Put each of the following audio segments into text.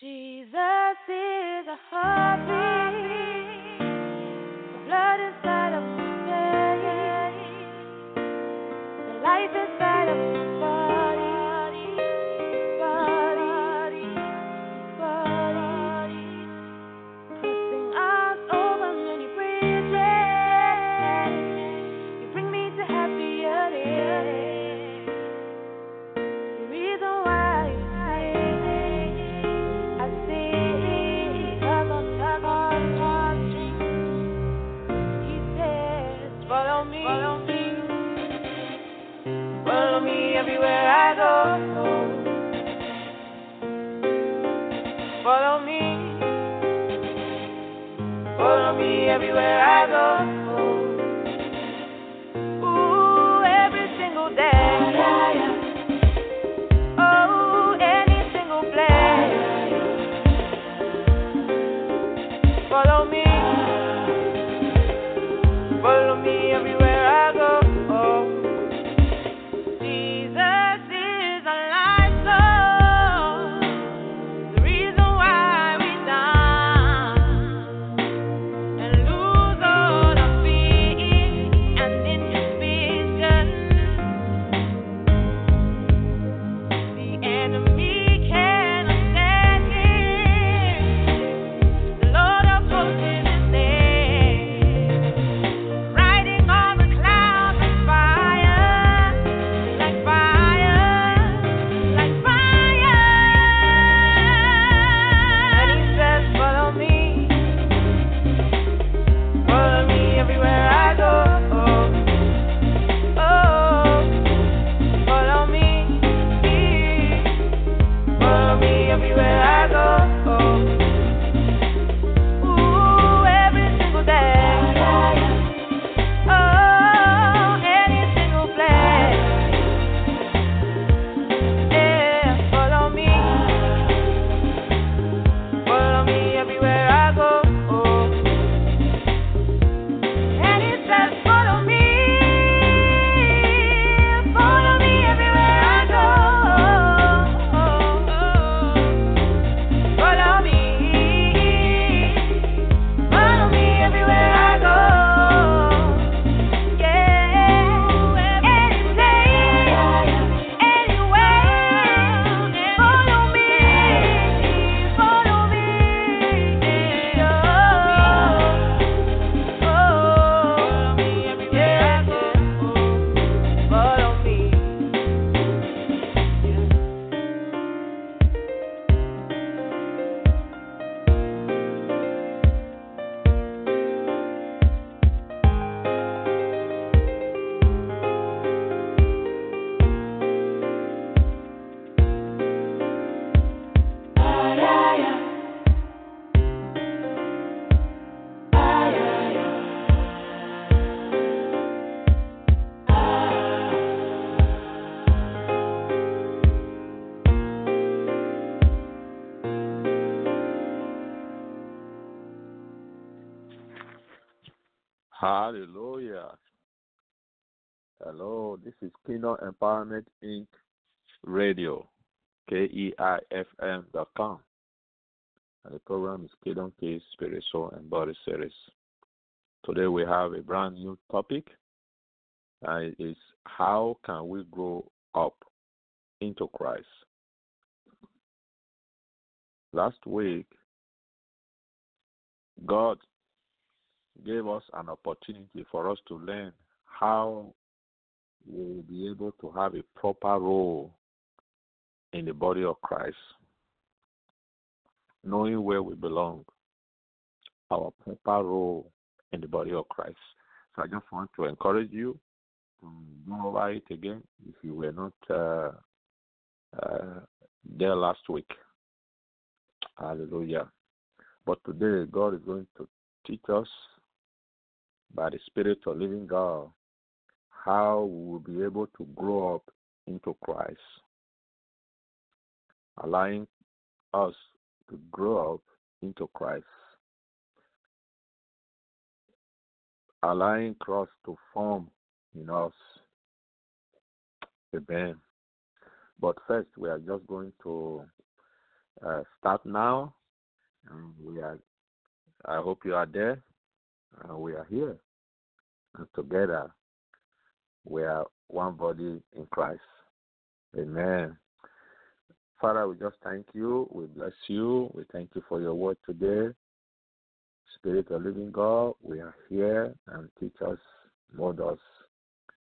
Jesus is a heartbeat. The blood inside of my veins. The life inside of my body. Putting us over many bridges. You bring me to happier days. The reason why you sing, I sing, 'cause on top of my strings, He says, follow me, follow me, follow me everywhere I go. Follow me, follow me everywhere I go. Ooh, every single day. Oh, any single place. Follow me everywhere I go. Hallelujah. Hello, this is Kingdom Empowerment Inc. Radio, KEIFM.com. And the program is Kingdom Keys, Spirit, Soul, and Body Series. Today we have a brand new topic, and it's how can we grow up into Christ? Last week, God gave us an opportunity for us to learn how we will be able to have a proper role in the body of Christ, knowing where we belong, our proper role in the body of Christ. So I just want to encourage you to go over it again if you were not there last week. Hallelujah. But today, God is going to teach us by the Spirit of Living God how we will be able to grow up into Christ, allowing us to grow up into Christ, allowing Christ to form in us. Amen. But first, we are just going to start now. And I hope you are there. We are here. And together, we are one body in Christ. Amen. Father, we just thank you. We bless you. We thank you for your word today. Spirit of living God, we are here, and teach us, mold us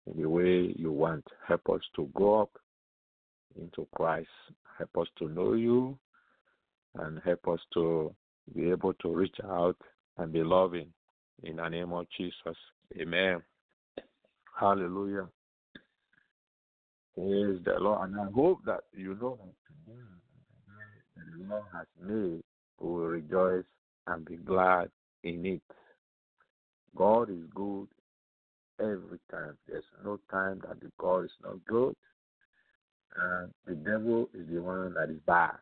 in the way you want. Help us to grow up into Christ. Help us to know you, and help us to be able to reach out and be loving. In the name of Jesus. Amen. Hallelujah. Praise the Lord. And I hope that you know the Lord has made, we will rejoice and be glad in it. God is good every time. There's no time that the God is not good. And the devil is the one that is bad.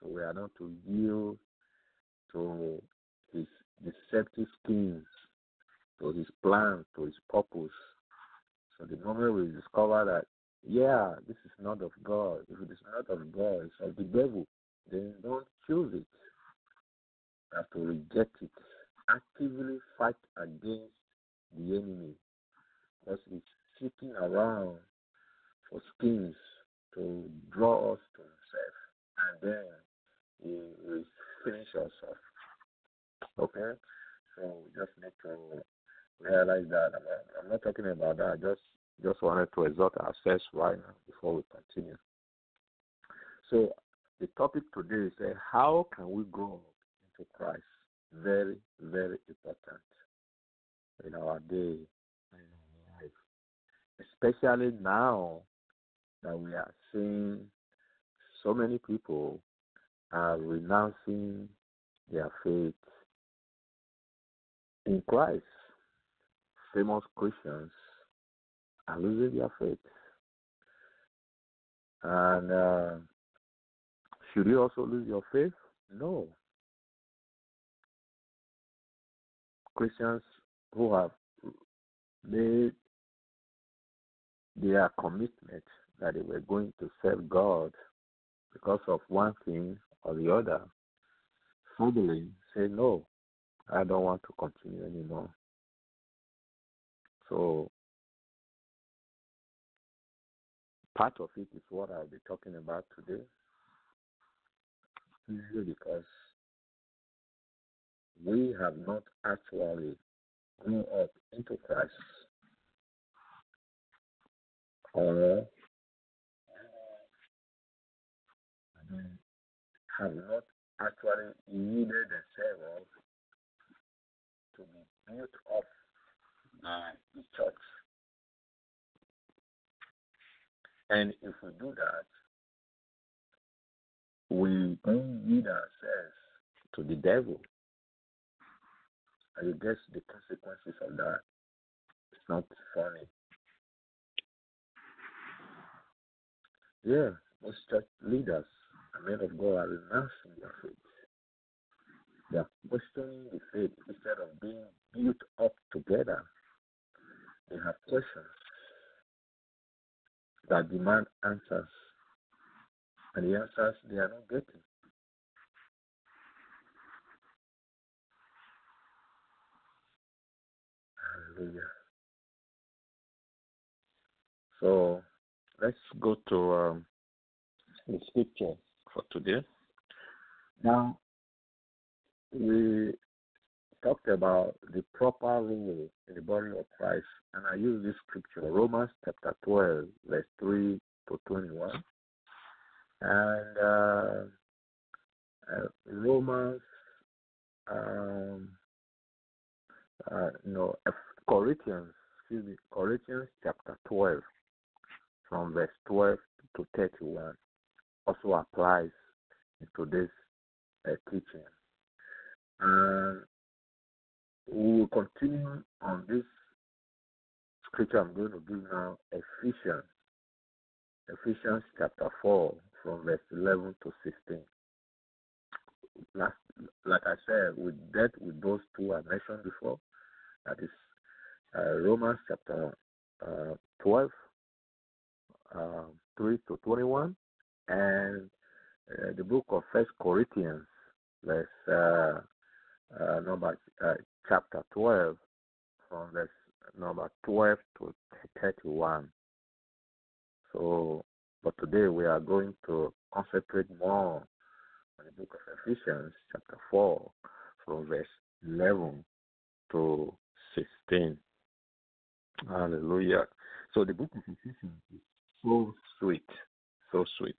So we are not to yield to his deceptive schemes, to his plan, to his purpose. So the moment we discover that, yeah, this is not of God. If it is not of God, it's of the devil, then don't choose it. You have to reject it. Actively fight against the enemy, because it's sitting around for schemes to draw us to himself, and then he will finish us off. Okay, so we just need to realize that. I'm not talking about that. I just wanted to exhort ourselves right now before we continue. So the topic today is how can we grow into Christ? Very, very important in our day, in our life, especially now that we are seeing so many people are renouncing their faith in Christ. Famous Christians are losing their faith. And should you also lose your faith? No. Christians who have made their commitment that they were going to serve God because of one thing or the other, suddenly say, no, I don't want to continue anymore. So part of it is what I'll be talking about today, because we have not actually grown up into Christ, or have not actually needed a Savior to be built up by the church. And if we do that, we don't lead ourselves to the devil. And you guess the consequences of that. It's not funny. Yeah, most church leaders, men of God, are renouncing their faith. They are questioning the faith instead of being built up together. They have questions that demand answers, and the answers they are not getting. Hallelujah. So let's go to the scripture for today. Now, we talked about the proper role in the body of Christ, and I use this scripture, Romans chapter 12, verse 3 to 21, and Romans, Corinthians chapter 12, from verse 12 to 31. also applies into this teaching. We will continue on this scripture I'm going to give now, Ephesians. Ephesians chapter 4 from verse 11 to 16. Like I said, we dealt with those two I mentioned before. That is Romans chapter 12, 3 to 21, and the book of 1 Corinthians, verse chapter 12, from verse number 12 to 31. So, but today we are going to concentrate more on the book of Ephesians, chapter 4, from verse 11 to 16. Hallelujah. So the book of Ephesians is so sweet, so sweet.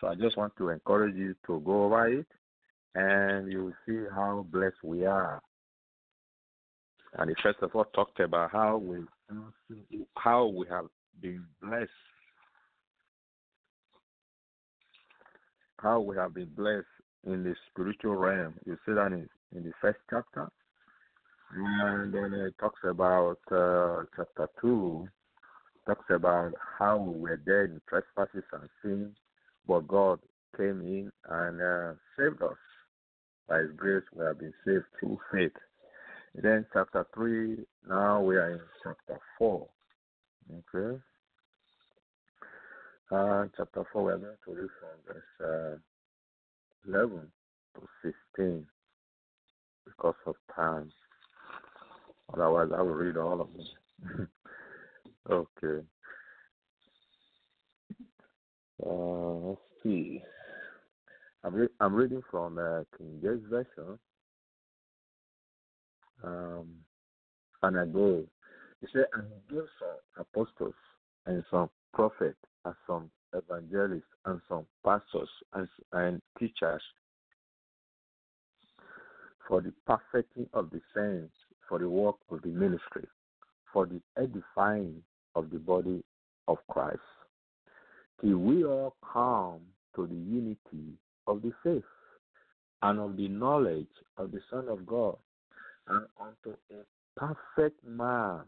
So I just want to encourage you to go over it, and you will see how blessed we are. And he first of all talked about how we have been blessed. How we have been blessed in the spiritual realm. You see that in the first chapter. And then it talks about chapter 2, talks about how we were dead in trespasses and sin, but God came in and saved us. By His grace, we have been saved through faith. Then chapter 3, now we are in chapter 4. Okay? Chapter 4, we are going to read from verse 11 to 16 because of time. Otherwise, I will read all of them. Okay. Let's see. I'm reading from King James Version. And I go. He said, and he gave some apostles and some prophets and some evangelists and some pastors and teachers for the perfecting of the saints, for the work of the ministry, for the edifying of the body of Christ, till we all come to the unity of the faith and of the knowledge of the Son of God, and unto a perfect man,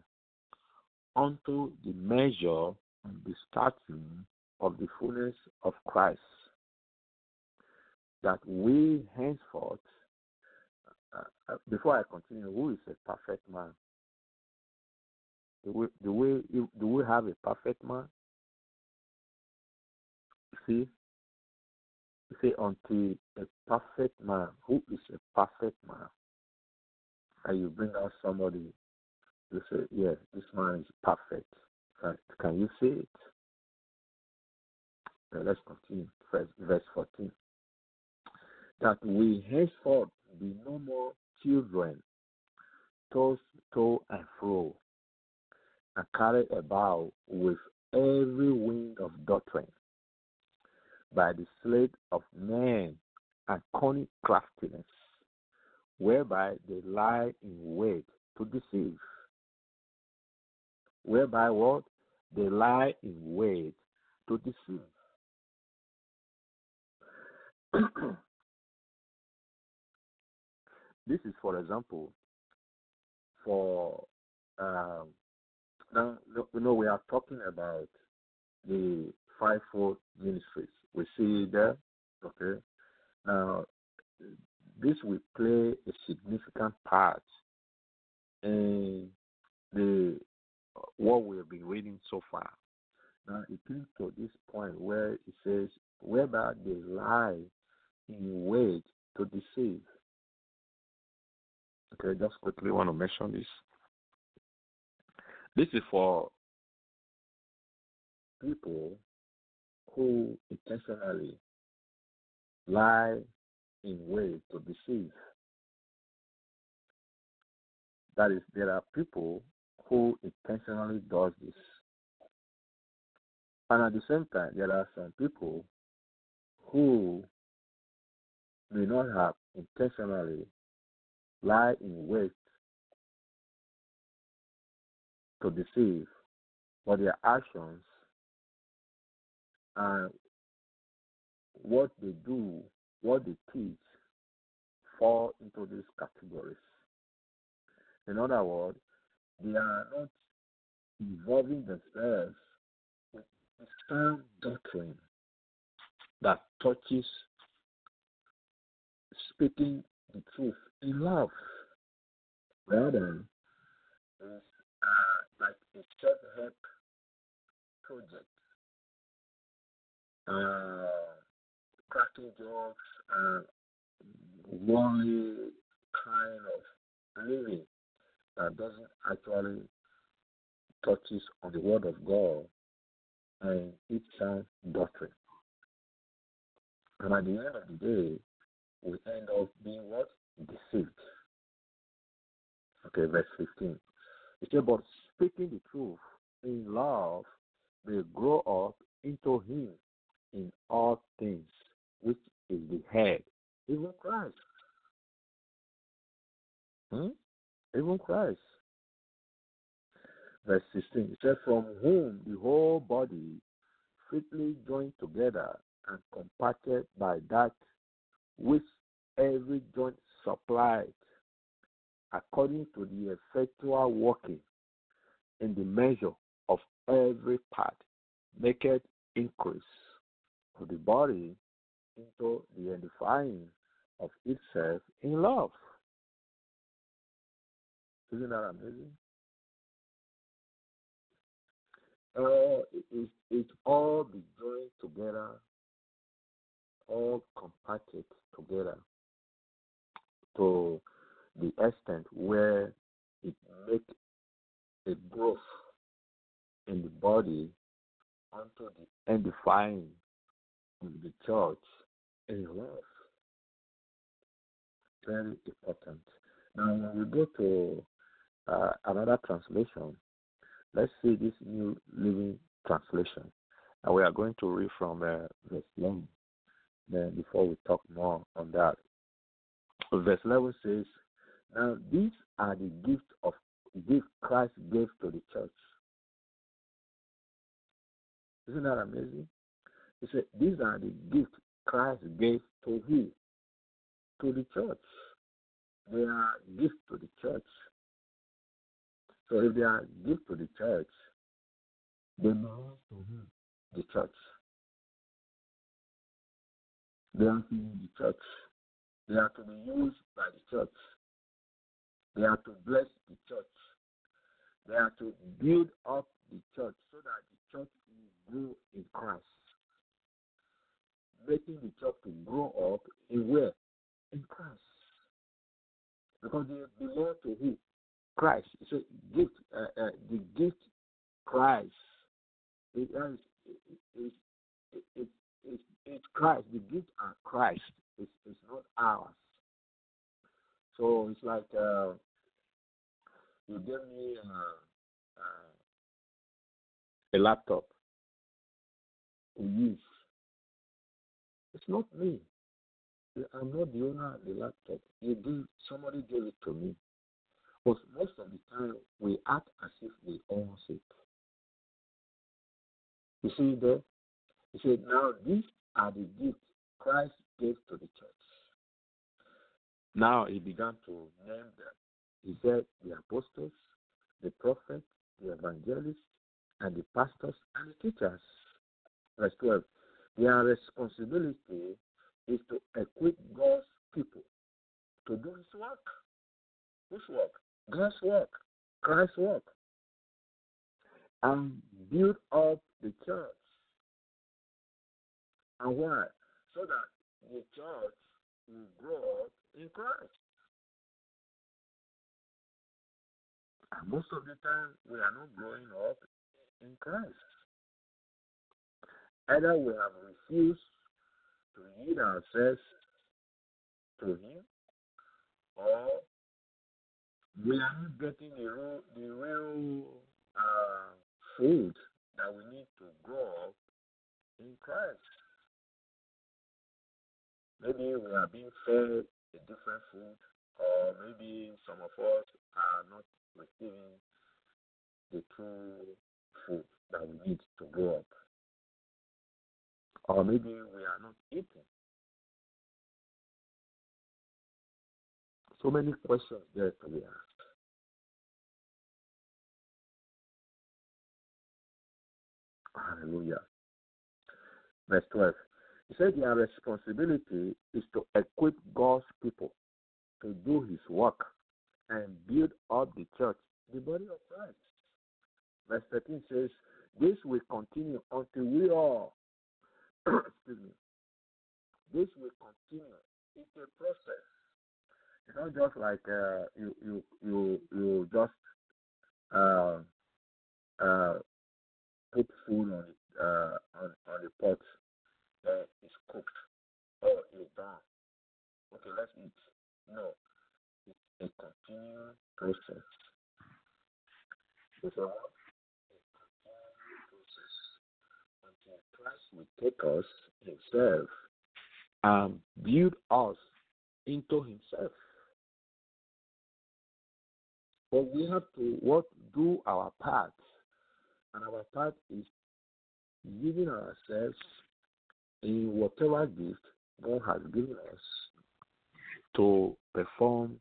unto the measure and the stature of the fullness of Christ, that we henceforth. Before I continue, who is a perfect man? Do we have a perfect man? See? You say, until a perfect man. Who is a perfect man? And you bring out somebody, you say, yes, this man is perfect. Can you see it? Let's continue. Verse 14. That we henceforth be no more children, tossed to and fro, and carried about with every wind of doctrine, by the sleight of men and cunning craftiness, whereby they lie in wait to deceive. Whereby what? They lie in wait to deceive. This is, for example, for now you know we are talking about the fivefold ministries. We see there, okay. Now this will play a significant part in the what we have been reading so far. Now it came to this point where it says, "Whereby they lie in wait to deceive." Okay, just quickly want to mention this. This is for people who intentionally lie in wait to deceive. That is, there are people who intentionally does this. And at the same time, there are some people who do not have intentionally lie in wait to deceive, but their actions and what they do, what they teach, fall into these categories. In other words, they are not involving themselves with the sound doctrine that touches speaking the truth in love. Rather, it's like a self-help project. Cracking jobs and worldly kind of living that doesn't actually touches on the Word of God and its sound doctrine. And at the end of the day, we end up being what? Deceived. Okay, verse 15. It says, but speaking the truth in love, they grow up into Him in all things, which is the head, even Christ. Even Christ. Verse 16, it says, from whom the whole body fitly joined together and compacted by that which every joint supplied, according to the effectual working in the measure of every part, maketh increase of the body into the edifying of itself in love. Isn't that amazing? It all be joined together, all compacted together to the extent where it makes a growth in the body unto the edifying of the church in love. Very important. Now, when we go to another translation, let's see this New Living Translation. And we are going to read from verse 11 then before we talk more on that. Verse 11 says, now these are the gift Christ gave to the church. Isn't that amazing? He said, these are the gifts Christ gave to who? To the church. They are gifts to the church. So if they are gifts to the church, they belong to whom? The church. They are to the church. They are to be used by the church. They are to bless the church. They are to build up the church so that the church will grow in Christ. Making the church to grow up in where? In Christ. Because they belong to who? Christ. It's a gift. The gift Christ. It's Christ. The gifts are Christ. It's not ours. So it's like you gave me a laptop to use. It's not me. I'm not the owner of the laptop. Somebody gave it to me. But most of the time, we act as if we own it. You see there? He said, now these are the gifts Christ gave to the church. Now he began to name them. He said, the apostles, the prophets, the evangelists, and the pastors and the teachers. Verse 12. Their responsibility is to equip God's people to do His work. Which work? God's work. Christ's work. And build up the church. And why? So that the church will grow up in Christ. And most of the time, we are not growing up in Christ. Either we have refused to yield ourselves to Him, or we are not getting the real food that we need to grow up in Christ. Maybe we are being fed a different food, or maybe some of us are not receiving the true food that we need to grow up. or maybe we are not eating. So many questions there to be asked. Hallelujah. Verse 12. He said their responsibility is to equip God's people to do his work and build up the church, the body of Christ. Verse 13 says, this will continue until we all, excuse me, this will continue. It's a process. It's not just like you just put food on the pot that is cooked or is done. Okay, let's eat. No, it's a continuous process. It's a continuous process until Christ will take us himself and build us into himself. But we have to do our part, and our part is giving ourselves in whatever gift God has given us to perform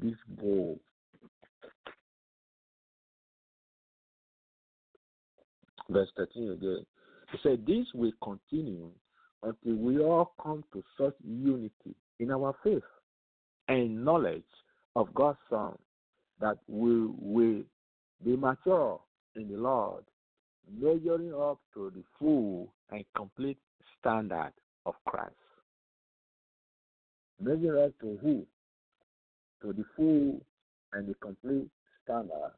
this goal. Verse 13 again. He said, this will continue until we all come to such unity in our faith and knowledge of God's Son that we will be mature in the Lord, measuring up to the full and complete standard of Christ. Measure up to who? To the full and the complete standard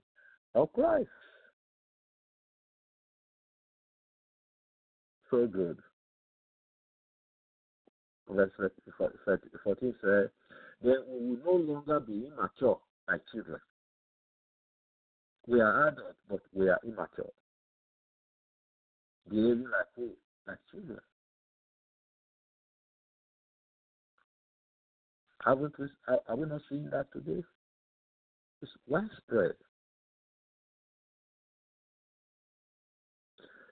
of Christ. So good. Verse 14 says, then we will no longer be immature like children. We are adults, but we are immature, behaving like children. Are we not seeing that today? It's widespread.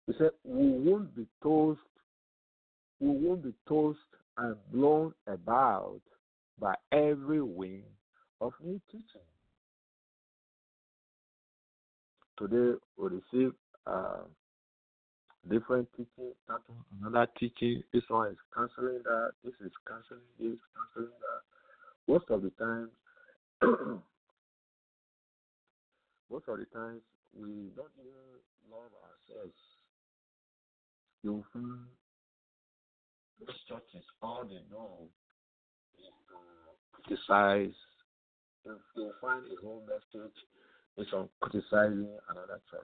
He said, we won't be tossed and blown about by every wind of new teaching. Today we receive different teaching, another teaching. This one is canceling that. This is canceling this, canceling that. Most of the times, we don't even love ourselves. You feel those churches, all they know is to criticize. If you find a whole message, it's on criticizing another church.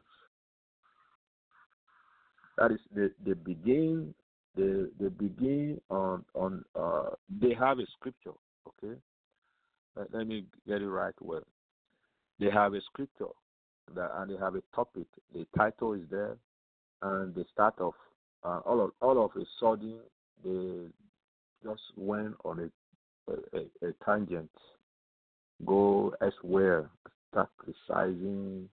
That is, they begin on they have a scripture. Okay, let me get it right. Well, they have a scripture and they have a topic. The title is there, and they start off. All of a sudden, they just went on a tangent. Go elsewhere. Start criticizing.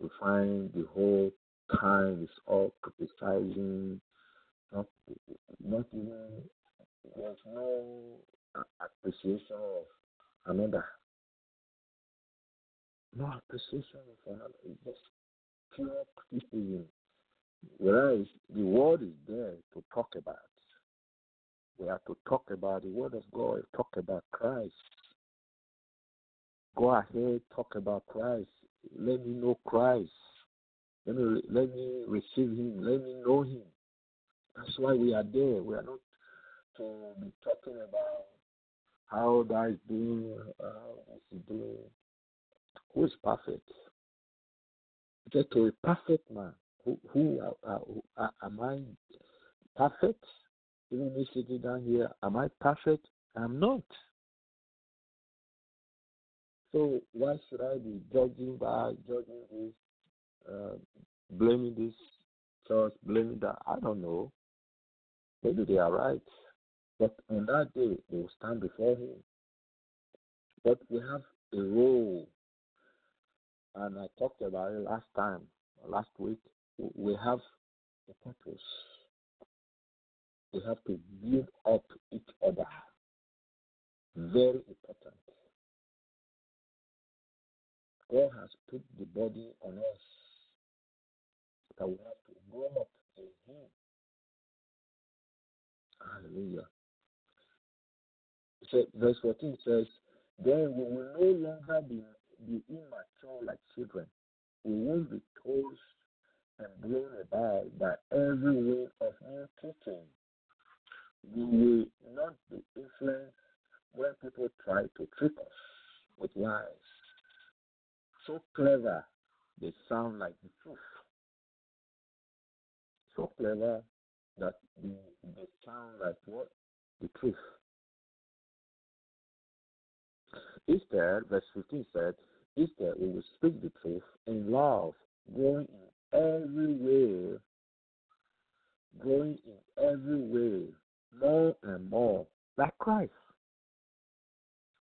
You find the whole time is all criticizing. Not even there's no appreciation of another. No appreciation of another. It's just pure criticism. Whereas the word is there to talk about. We have to talk about the word of God. Talk about Christ. Go ahead, talk about Christ. Let me know Christ. Let me receive him. Let me know him. That's why we are there. We are not to be talking about how that is doing, how is doing. Who is perfect? Just to a perfect man. Who am I perfect? Even me sitting down here, am I perfect? I'm not. So why should I be judging this, blaming this church, blaming that? I don't know. Maybe they are right. But on that day, they will stand before him. But we have a role. And I talked about it last week. We have a purpose. We have to build up each other. Very important. God has put the body on us that we have to grow up in Him. Hallelujah. So verse 14 says, then we will no longer be immature like children. We won't be tossed and blown about by every way of new teaching. We will not be influenced when people try to trick us with lies. So clever, they sound like the truth. So clever that they sound like what? The truth. Instead, verse 15 said, instead we will speak the truth in love, growing in every way, more and more like Christ,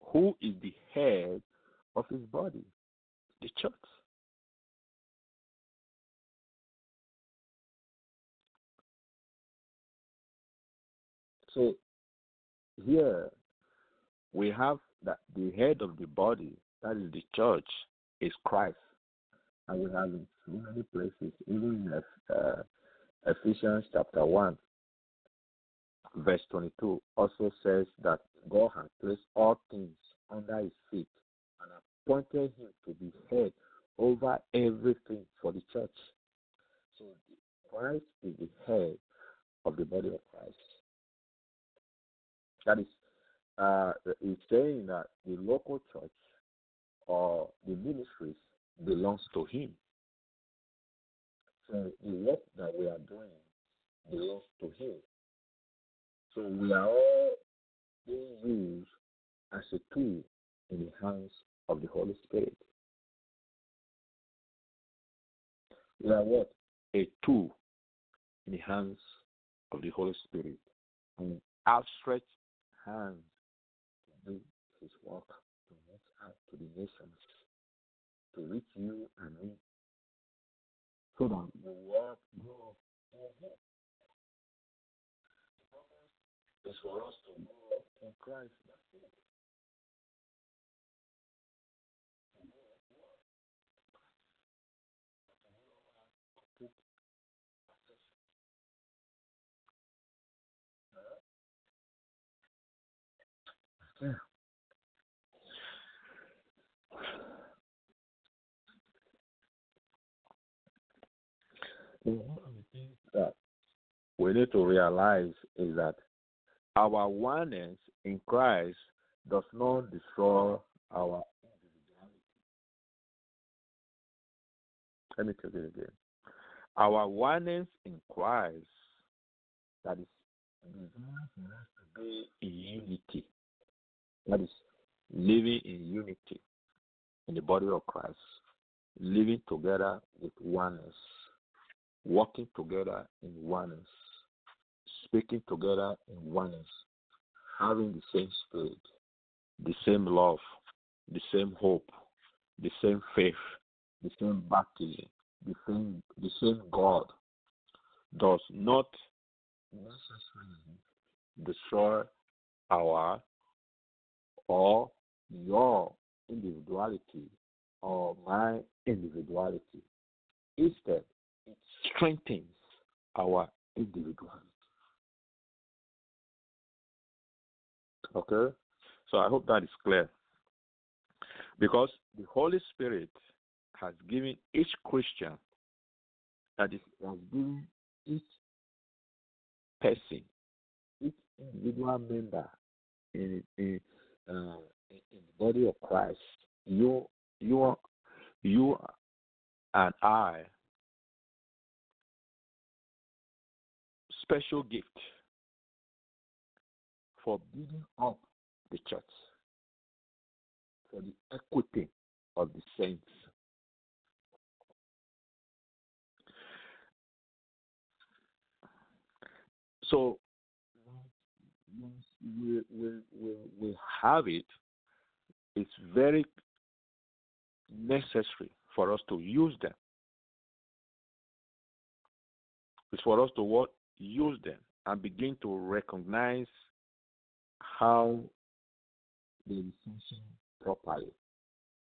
who is the head of His body, the church. So here we have that the head of the body, that is the church, is Christ. And we have in so many places, even in Ephesians chapter 1, verse 22, also says that God has placed all things under His feet and appointed Him to be head over everything for the church. So Christ is the head of the body of Christ. That is, it's saying that the local church or the ministries belongs to Him. So the work that we are doing belongs to Him. So we are all being used as a tool in the hands of the Holy Spirit. We are what? A tool in the hands of the Holy Spirit. An outstretched hand to do His work, to reach out to the nations, to reach you and me, so that the world grows in Him. It's for us to grow up in Christ. Yeah. One of the things that we need to realize is that our oneness in Christ does not destroy our individuality. Let me take it again. Our oneness in Christ, that is designed for us to be in unity. That is living in unity in the body of Christ, living together with oneness, walking together in oneness, speaking together in oneness, having the same spirit, the same love, the same hope, the same faith, the same baptism, the same God, does not necessarily destroy our or your individuality or my individuality. Instead, it strengthens our individuality. Okay? So I hope that is clear. Because the Holy Spirit has given each Christian, has given each person, each individual member in the body of Christ, you and I, special gift for building up the church, for the equity of the saints. So we have it. It's very necessary for us to use them. It's for us to use them I begin to recognize how they function properly.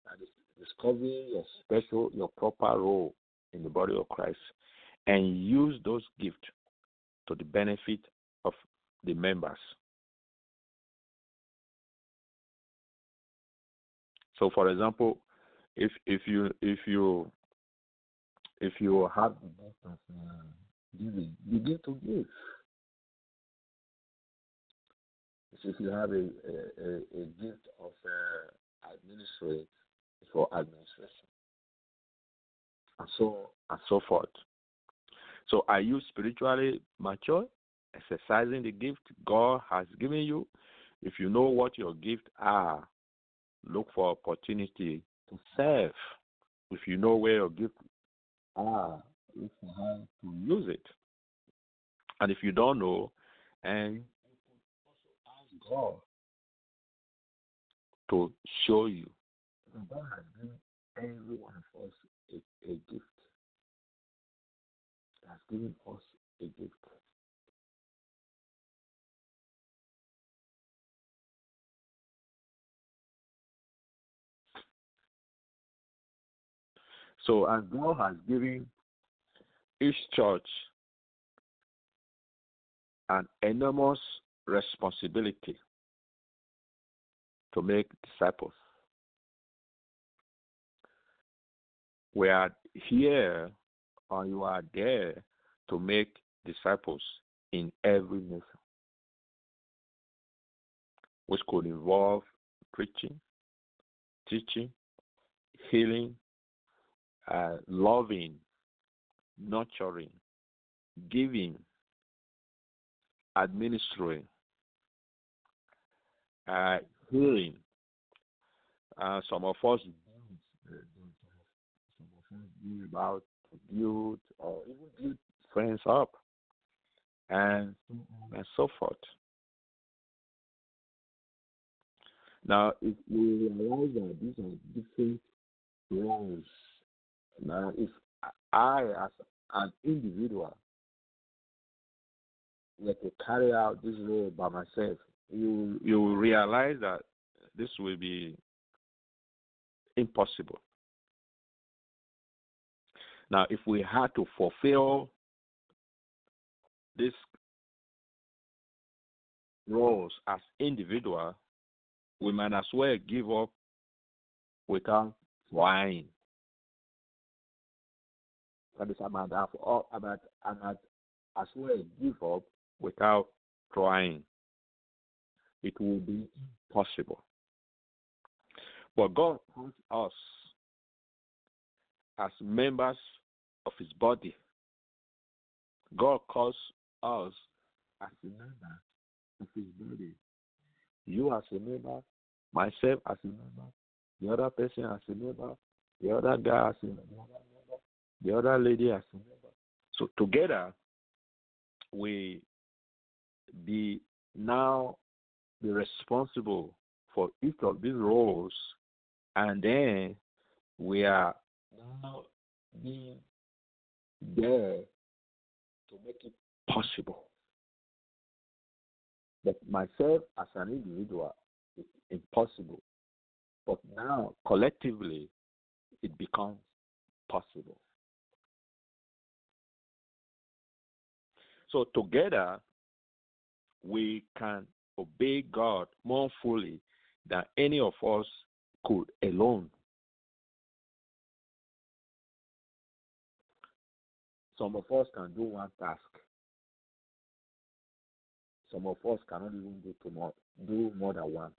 That is discovering your special, your proper role in the body of Christ, and use those gifts to the benefit of the members. So, for example, if you have the gift of giving, you begin to give. So if you have a gift of administration, for administration, and so forth. So are you spiritually mature, exercising the gift God has given you? If you know what your gifts are, look for opportunity to serve. If you know where your gifts are, look for how to use it. And if you don't know, and ask God to show you. God has given every one of us a gift. He has given us a gift. So, as God has given each church an enormous responsibility to make disciples. We are here, or you are there, to make disciples in every nation, which could involve preaching, teaching, healing, loving, nurturing, giving, administering, healing. Some of us about to build or even build friends up and so forth. Now, if we realize that these are different roles, now if I as an individual were to carry out this role by myself, you will realize that this will be impossible. Now, if we had to fulfill these roles as individual, we might as well give up without trying. That is, I might as well give up without trying. It will be impossible. But God wants us as members of his body. God calls us as a member of his body. You as a member, myself as a member, the other person as a member, the other guy as a member, the other lady as a member. So together, we be now be responsible for each of these roles, and then we are now being there to make it possible. But myself as an individual, it's impossible. But now, collectively, it becomes possible. So together, we can obey God more fully than any of us could alone. Some of us can do one task. Some of us cannot even do more than one.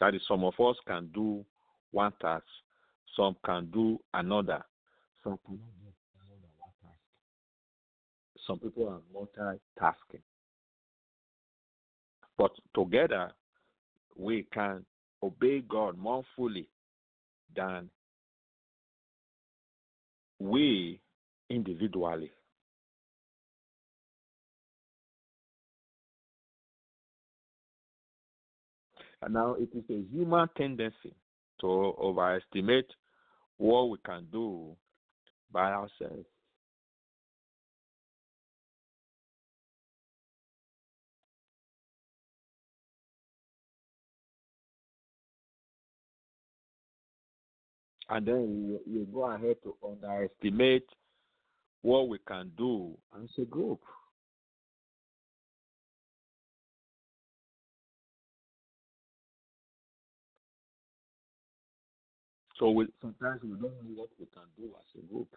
That is, some of us can do one task. Some can do another. Some cannot do more than one task. Some people are multitasking. But together, we can obey God more fully than we individually. And now it is a human tendency to overestimate what we can do by ourselves. and then you go ahead to underestimate what we can do as a group. So sometimes we don't know what we can do as a group.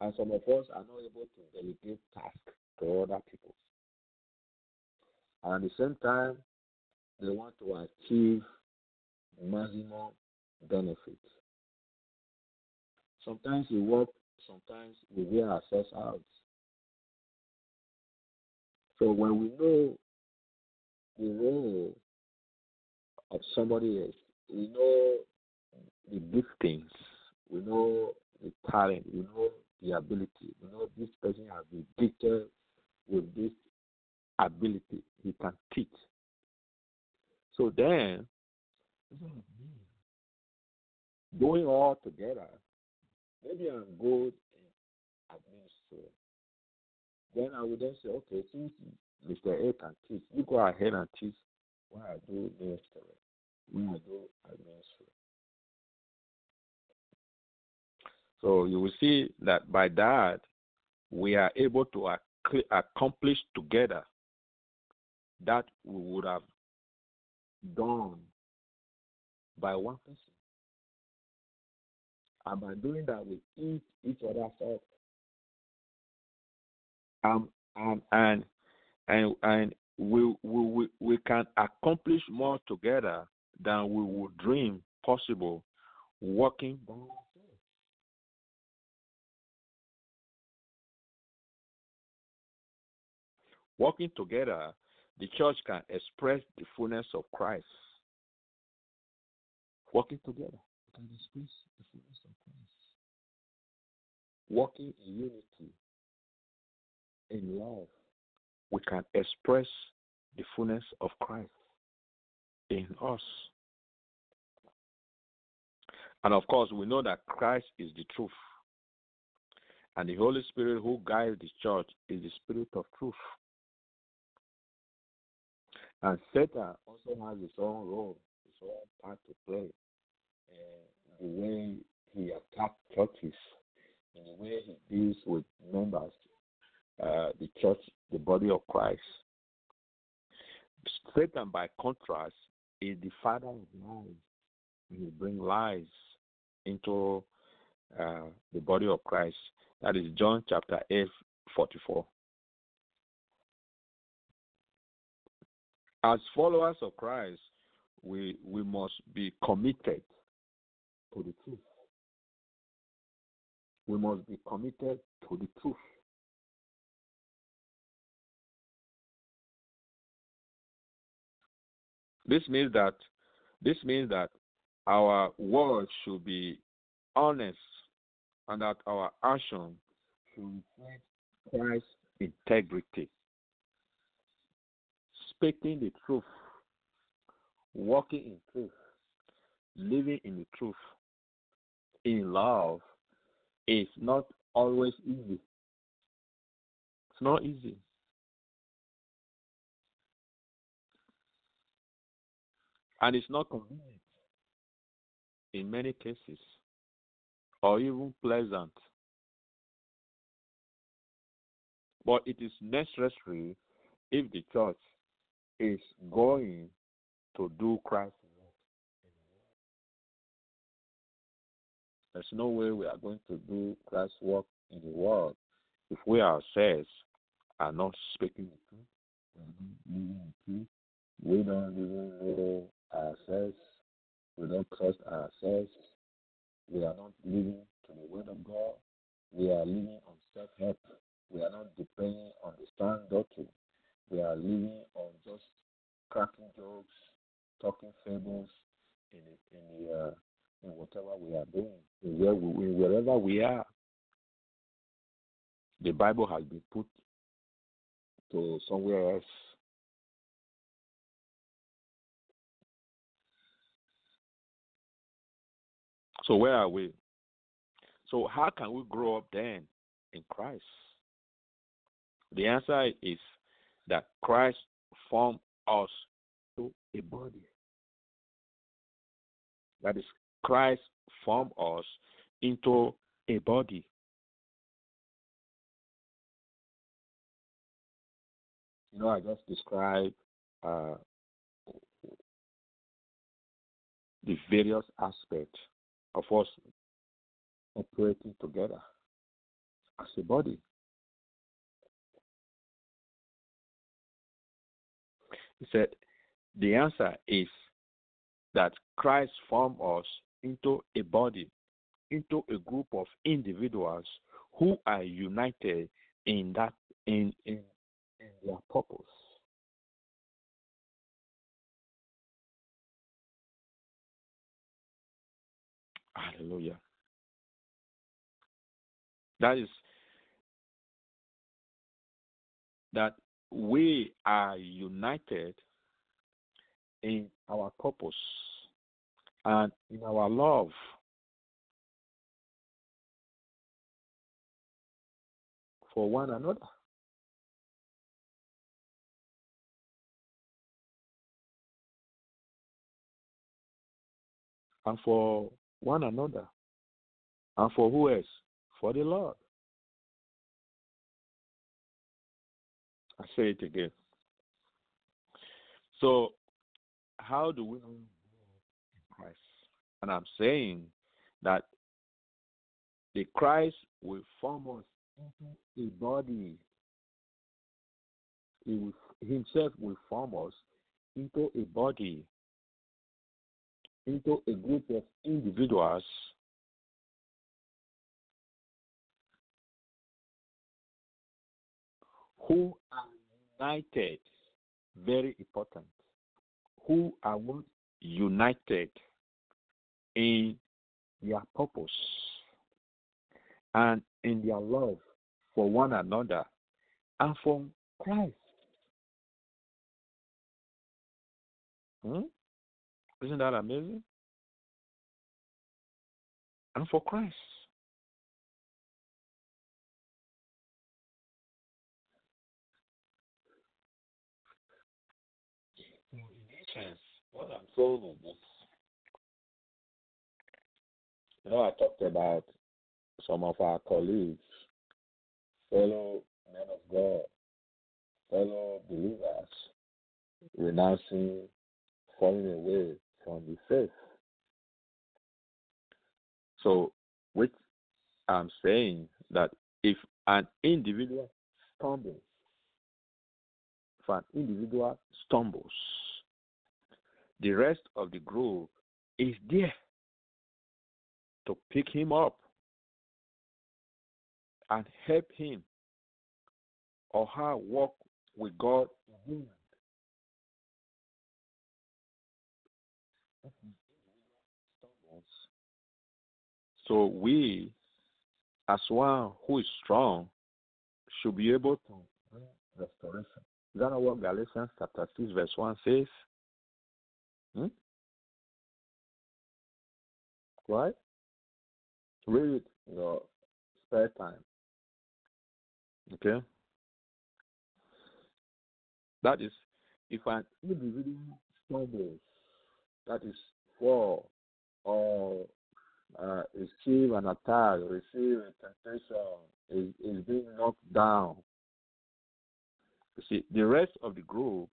And some of us are not able to delegate tasks to other people. And at the same time, they want to achieve maximum benefit. Sometimes we work, sometimes we wear ourselves out. So when we know the role of somebody else, we know the giftings, we know the talent, we know the ability, we know this person has been gifted with this ability, he can teach. So then, going all together, maybe I'm good in administration. Then I would then say, okay, since Mr. A can teach, you go ahead and teach when I do ministry, when I do administration. So you will see that by that, we are able to accomplish together that we would have done by one person. And by doing that, we eat each other's up. And we can accomplish more together than we would dream possible working by ourselves. Working together, the church can express the fullness of Christ. Working together, we can express the fullness of Christ. Working in unity, in love, we can express the fullness of Christ in us. And of course, we know that Christ is the truth. And the Holy Spirit who guides the church is the Spirit of truth. And Satan also has his own role, his own part to play in the way he attacks churches, in the way he deals with members, the church, the body of Christ. Satan, by contrast, is the father of lies. He brings lies into the body of Christ. That is John chapter 8:44. As followers of Christ, we must be committed to the truth. We must be committed to the truth. This means that our words should be honest and that our action should reflect Christ's integrity. Speaking the truth, walking in truth, living in the truth, in love, is not always easy. It's not easy. And it's not convenient in many cases, or even pleasant. But it is necessary if the church is going to do Christ's work. There's no way we are going to do Christ's work in the world if we ourselves are not speaking the truth. We don't even know ourselves. We don't trust ourselves. We are not living to the word of God. We are living on self-help. We are not depending on the sound doctrine. We are living on just cracking jokes, talking fables, in whatever we are doing, wherever we are. The Bible has been put to somewhere else. So where are we? So how can we grow up then in Christ? The answer is that Christ formed us to a body. That is, Christ formed us into a body. You know, I just described the various aspects of us operating together as a body. He said, the answer is that Christ formed us into a body, into a group of individuals who are united in that in their purpose. Hallelujah. That is that we are united in our purpose and in our love. For one another. And for one another. And for who else? For the Lord. I say it again. So, how do we know Christ? And I'm saying that the Christ will form us a body. He will, himself will form us into a body, into a group of individuals who are united. Very important. Who are united in their purpose and in their love for one another and for Christ. Isn't that amazing? And for Christ. In Ephesians, what I'm saying is this. You know, I talked about some of our colleagues, fellow men of God, fellow believers, renouncing, falling away from the faith. So, which I'm saying that if an individual stumbles, the rest of the group is there to pick him up and help him or her walk with God. So we, as one who is strong, should be able to bring restoration. Is that not what Galatians chapter 6 verse 1 says? Right? Read it in your spare time. Okay? That is, if an individual stumbles, that is fall or receive an attack, receive a temptation, is being knocked down. You see, the rest of the group,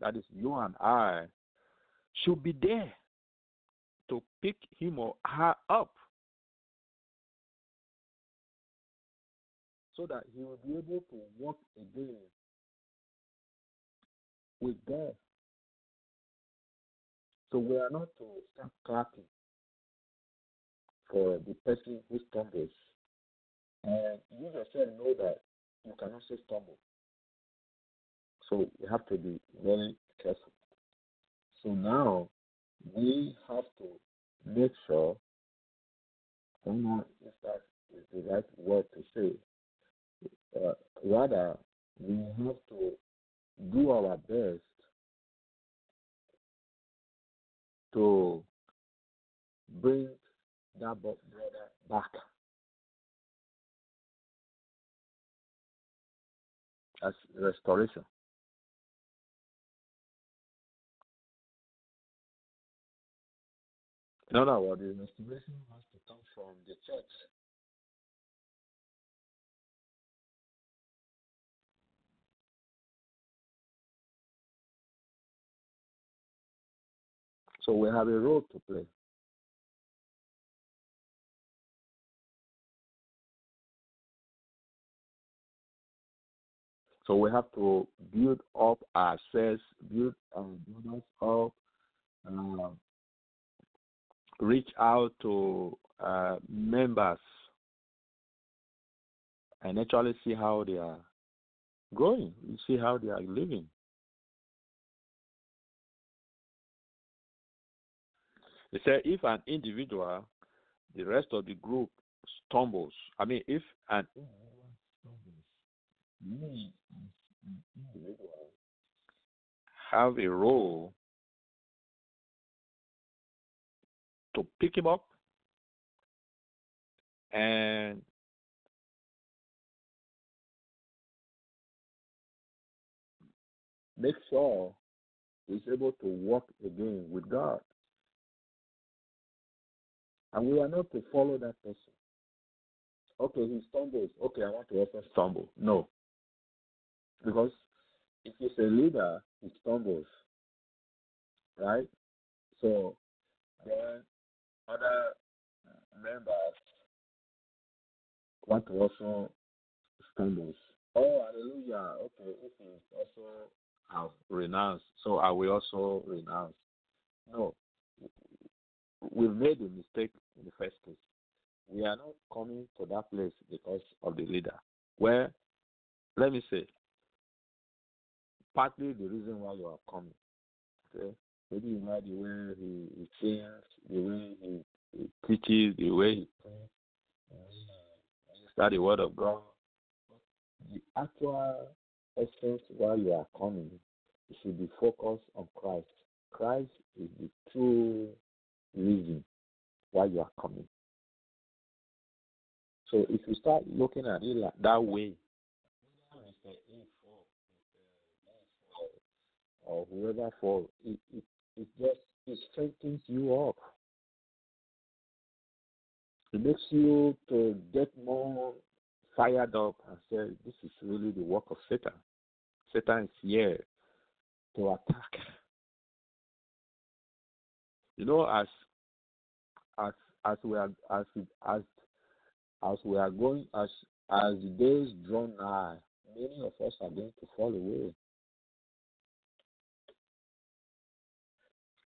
that is you and I, should be there to pick him or her up so that he will be able to walk again with God. So we are not to start clapping for the person who stumbles. And you yourself know that you cannot say stumble. So you have to be very careful. So now we have to make sure, I don't know if that is the right word to say, rather we have to do our best to bring that brother back. That's restoration. No. Well, the restoration has to come from the church. So we have a role to play. So we have to build up ourselves, build us up, reach out to members, and actually see how they are growing. You see how they are living. They say if an individual, the rest of the group stumbles. I mean, if an individual have a role to pick him up and make sure he's able to walk again with God. And we are not to follow that person. Okay, he stumbles. Okay, I want to also stumble. No. Because if he's a leader, he stumbles. Right? So, then other members want to also stumble. Oh, hallelujah. Okay, if he also have renounced, so I will also renounce. No. We made a mistake in the first place. We are not coming to that place because of the leader. Where, let me say, partly the reason why you are coming. Okay? Maybe you know the way he sings, the way he teaches, the way he study the word of God. The actual essence why you are coming should be focused on Christ. Christ is the true reason why you are coming. So if you start looking at it like that way, or whoever falls, it strengthens you up. It makes you to get more fired up and say, this is really the work of Satan. Satan is here to attack. You know, as the days draw nigh, many of us are going to fall away.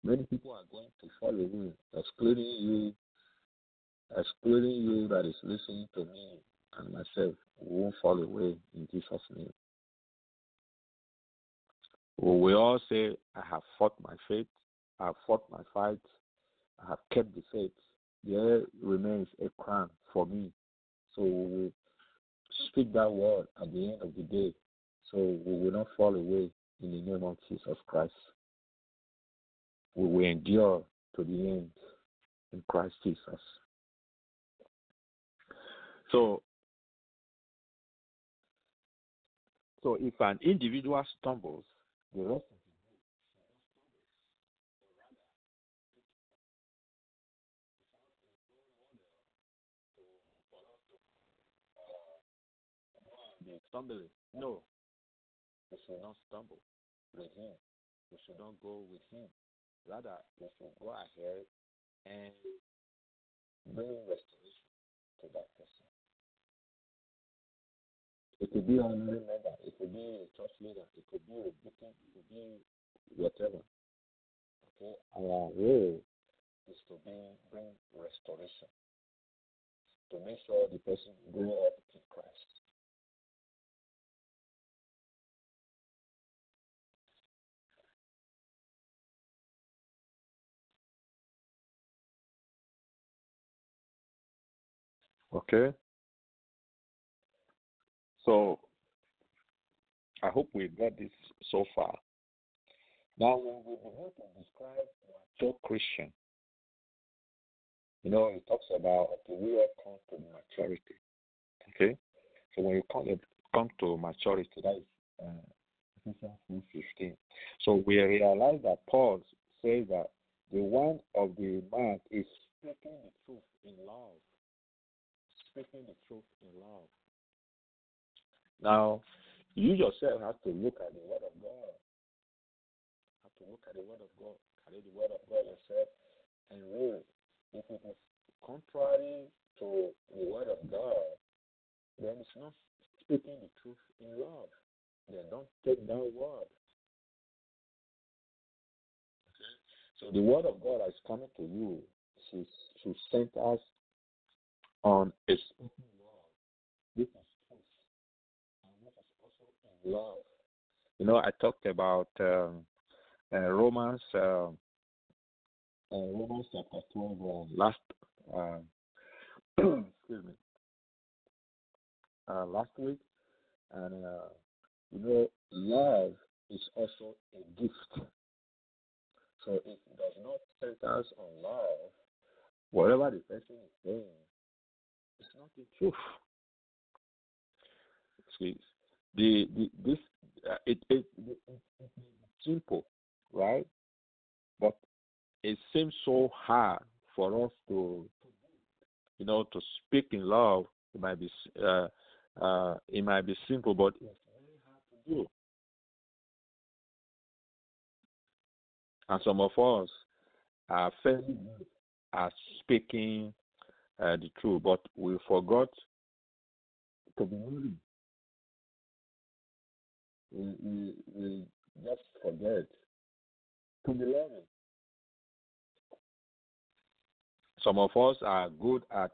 Many people are going to fall away, excluding you that is listening to me and myself. We won't fall away in Jesus' name. We all say, I have fought my faith. I have fought my fight. I have kept the faith. There remains a crown for me. So we will speak that word at the end of the day. So we will not fall away in the name of Jesus Christ. We will endure to the end in Christ Jesus. So if an individual stumbles, the rest of stumbling. No, we should not stumble with him. We should not go with him. Rather, we should go ahead and bring restoration to that person. It could be a member, it could be a church leader, it could be a deacon, it could be whatever. Okay, our role is to bring restoration to make sure the person grows up in Christ. Okay, so I hope we got this so far. Now we will be able to describe mature Christian. You know, it talks about we all come to maturity. Okay, so when you come to maturity, that is Ephesians 3:15. So we realize that Paul says that The one of the month is speaking the truth in love. Speaking the truth in love. Now, you yourself have to look at the Word of God. Carry the Word of God yourself and read. If it is contrary to the Word of God, then it's not speaking the truth in love. Then don't take that word. So the Word of God is coming to you. She sent us on a spoken word. This is truth. And this is also in love. You know, I talked about Romans Romans chapter 12 last week. And you know, love is also a gift. So it does not center us on love. Whatever the person is saying, it's not the truth. Excuse it's simple, right? But it seems so hard for us to, you know, to speak in love. It might be simple, but it's very hard to do. And some of us are fairly good at speaking the truth, but we forgot to be willing. We just forget to be loving. Some of us are good at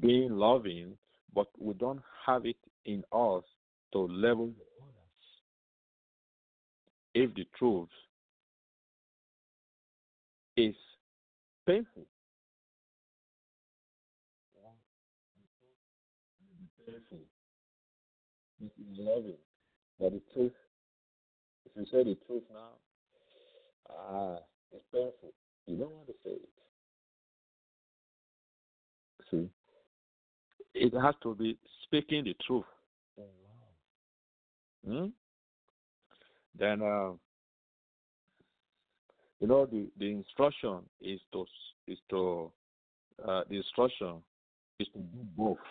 being loving, but we don't have it in us to level if the truth is painful. It's loving. But the truth, if you say the truth now, it's painful. You don't want to say it. See? It has to be speaking the truth. Oh, wow. Then, you know, the instruction is to do both.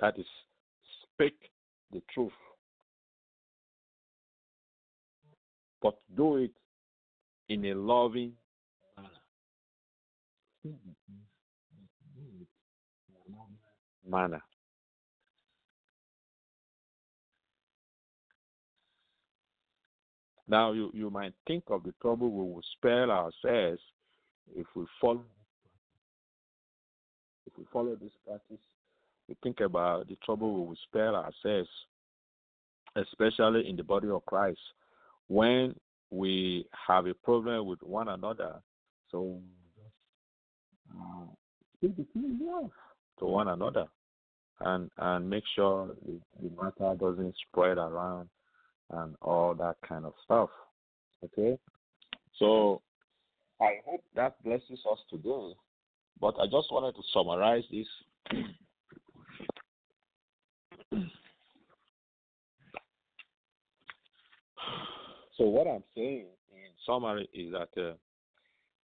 That is, speak the truth, but do it in a loving manner. Now, you might think of the trouble we will spare ourselves if we follow this practice. We think about the trouble we will spare ourselves, especially in the body of Christ, when we have a problem with one another. So, speak the truth to one another, and make sure the matter doesn't spread around and all that kind of stuff. Okay? So I hope that blesses us today. But I just wanted to summarize this. So what I'm saying in summary is that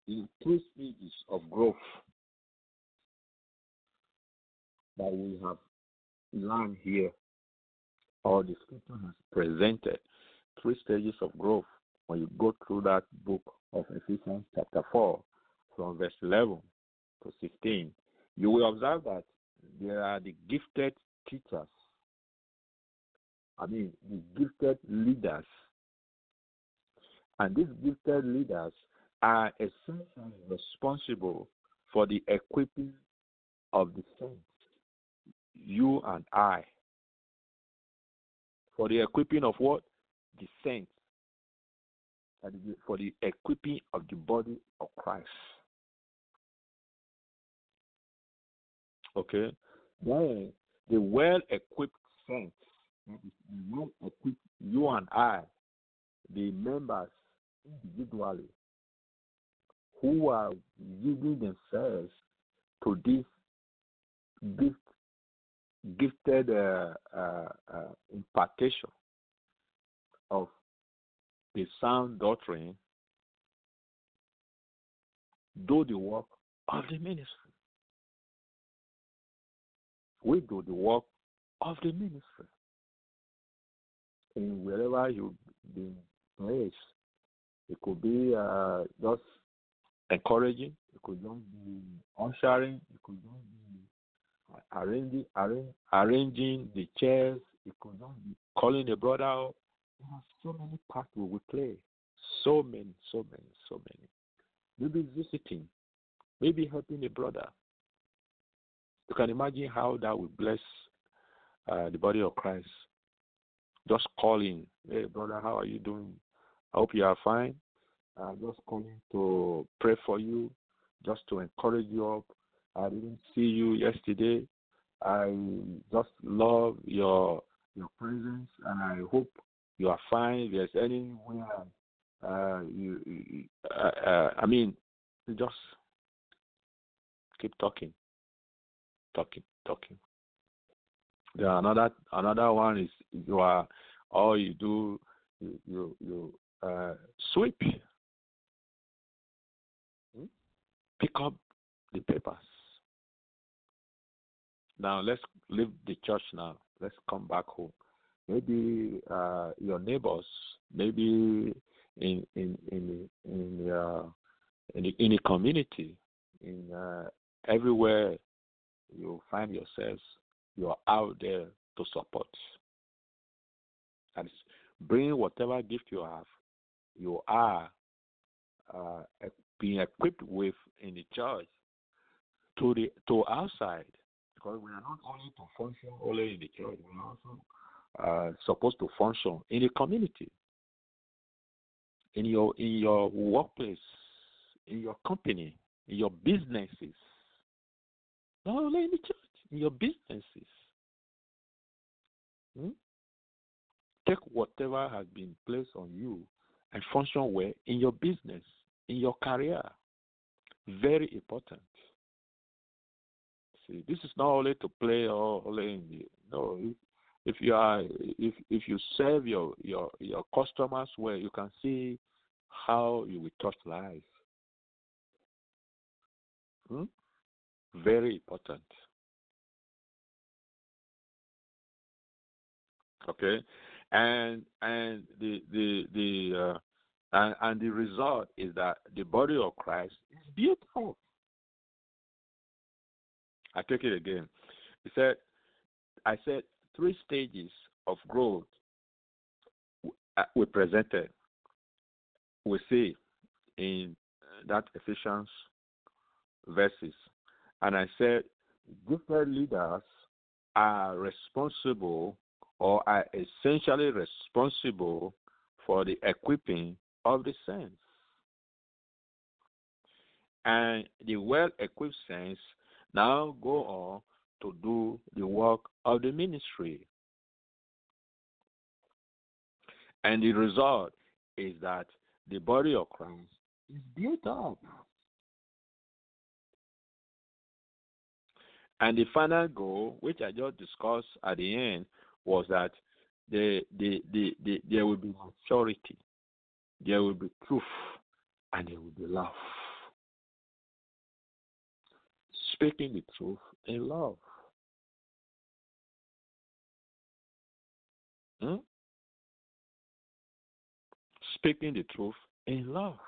in two stages of growth that we have learned here, or the scripture has presented, three stages of growth. When you go through that book of Ephesians chapter 4, from verse 11 to 16, you will observe that there are the gifted teachers, the gifted leaders. And these gifted leaders are essentially responsible for the equipping of the saints, you and I. For the equipping of what? The saints. For the equipping of the body of Christ. Okay? Then, the well-equipped saints, the well-equipped you and I, the members individually, who are giving themselves to this gifted impartation of the sound doctrine do the work of the ministry. We do the work of the ministry. And wherever you've been placed, it could be just encouraging, it could just be ushering, it could just be arranging the chairs, it could just be calling a brother out. There are so many parts we will play. So many. Maybe visiting, maybe helping a brother. You can imagine how that will bless the body of Christ. Just calling, hey, brother, how are you doing? I hope you are fine. I'm just calling to pray for you, just to encourage you up. I didn't see you yesterday. I just love your presence, and I hope you are fine. If there's any way just keep talking. Yeah, another one is you sweep, pick up the papers. Now let's leave the church now. Let's come back home. Maybe your neighbors, maybe in the community, in everywhere you find yourselves, you are out there to support. And bring whatever gift you have, you are being equipped with in the church to outside. Because we are not only to function only in the church, we are also supposed to function in the community, in your workplace, in your company, in your businesses. Not only in the church. In your businesses. Take whatever has been placed on you and function well in your business, in your career. Very important. See, this is not only to play or only in the, no. If you serve your customers well, you can see how you will touch lives. Very important. Okay, and the result is that the body of Christ is beautiful. I take it again. He said, "I said 3 stages of growth we presented. We see in that Ephesians verses, and I said different leaders are responsible." Or are essentially responsible for the equipping of the saints. And the well-equipped saints now go on to do the work of the ministry. And the result is that the body of Christ is built up. And the final goal, which I just discussed at the end, was that there will be maturity, there will be truth, and there will be love. Speaking the truth in love. Speaking the truth in love.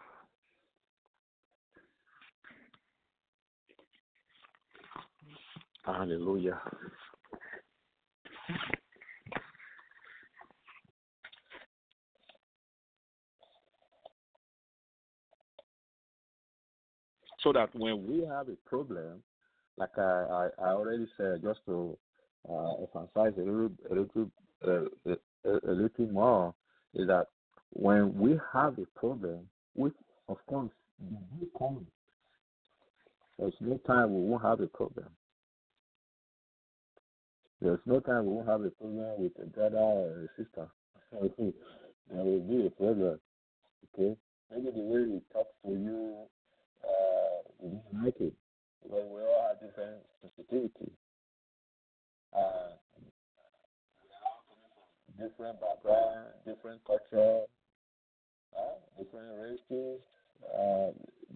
Hallelujah. So that when we have a problem, like I already said, just to emphasize a little more, is that when we have a problem, which of course will come. There's no time we won't have a problem. There's no time we won't have a problem with a brother or a sister. There will be a problem. Okay, maybe the way we talk to you. We didn't like it because we all have different sensitivity. Different background, different culture, different races,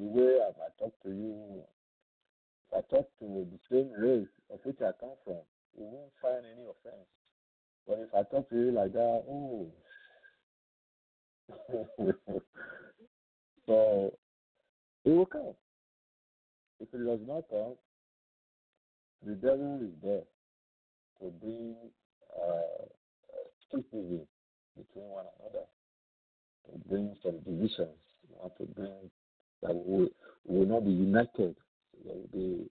the way I've talked to you, if I talk to the same race of which I come from, you won't find any offense. But if I talk to you like that, oh. So it will come. If it does not come, the devil is there to bring schism between one another, to bring some divisions, to bring that we will not be united. There will be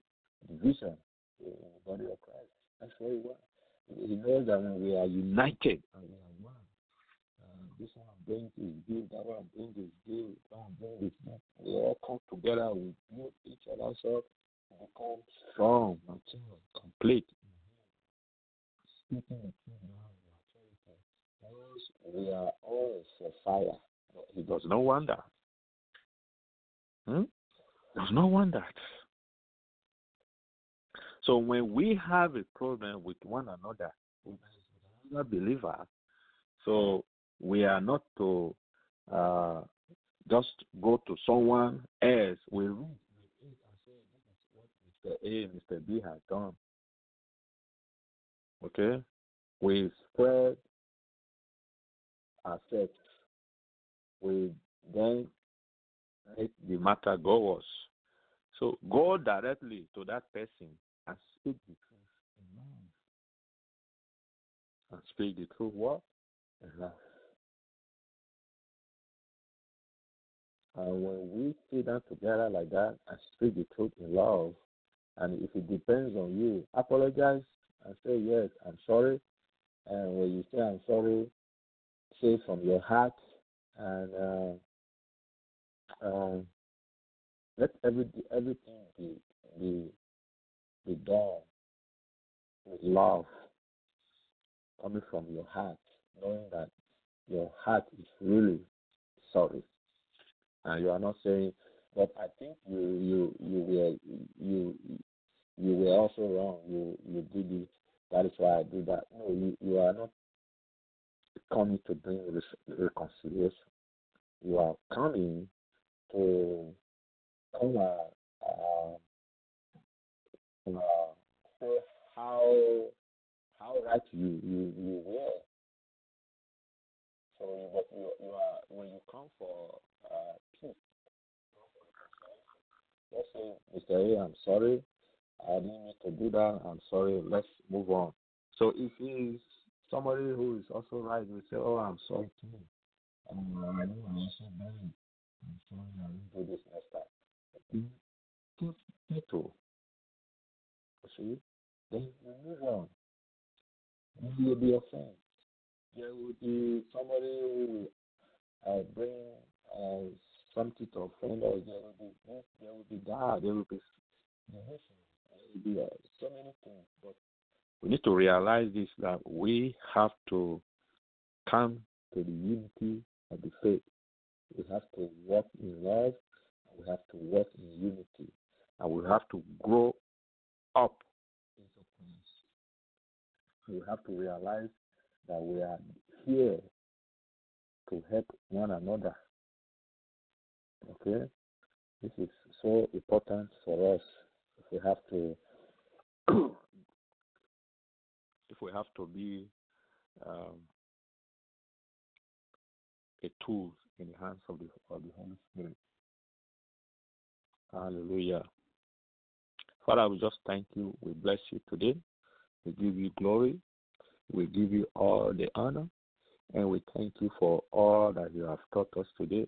division in the body of Christ. That's what he wants. He knows that when we are united and we are one, this one brings his good, that one brings his good, that one brings his good. We all come together, we build each other up, we become strong, mature, complete. Speaking the truth now, we are all for fire. He does not want that. Does not want that. So when we have a problem with one another, with another believer, so we are not to just go to someone else. We read and say, this is what Mr. A and Mr. B has done. Okay? We spread ourselves. We then make the matter go worse. So go directly to that person and speak the truth in love. And speak the truth what? In love. And when we sit down together like that and speak the truth in love, and if it depends on you, apologize and say, yes, I'm sorry. And when you say, I'm sorry, say from your heart, and let everything be done with love, coming from your heart, knowing that your heart is really sorry. And you are not saying, but I think you were also wrong. You did it. That is why I did that. No, you are not coming to bring reconciliation. You are coming to say how right you were. So you are when you come for. Peace. Let's say, Mr. A, I'm sorry. I didn't mean to do that. I'm sorry. Let's move on. So if he is somebody who is also right, we say, oh, I'm sorry too. I know I'm also bad. I'm sorry. I will do this next time. See? Then you move on. There will be offense. There will be somebody who will bring something to offend us. There will be this, there will be that, there will be so many things. But we need to realize this, that we have to come to the unity of the faith. We have to walk in love, we have to walk in unity, and we have to grow up in the. We have to realize that we are here to help one another. Okay, this is so important for us. If we have to be a tool in the hands of the Holy Spirit. Hallelujah. Father, we just thank you. We bless you today. We give you glory. We give you all the honor, and we thank you for all that you have taught us today.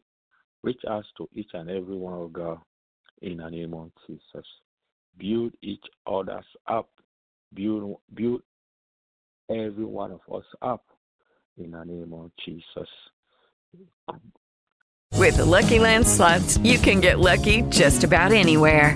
Reach us to each and every one of God in the name of Jesus. Build each other's up. Build every one of us up in the name of Jesus. With the Lucky Land Slots, you can get lucky just about anywhere.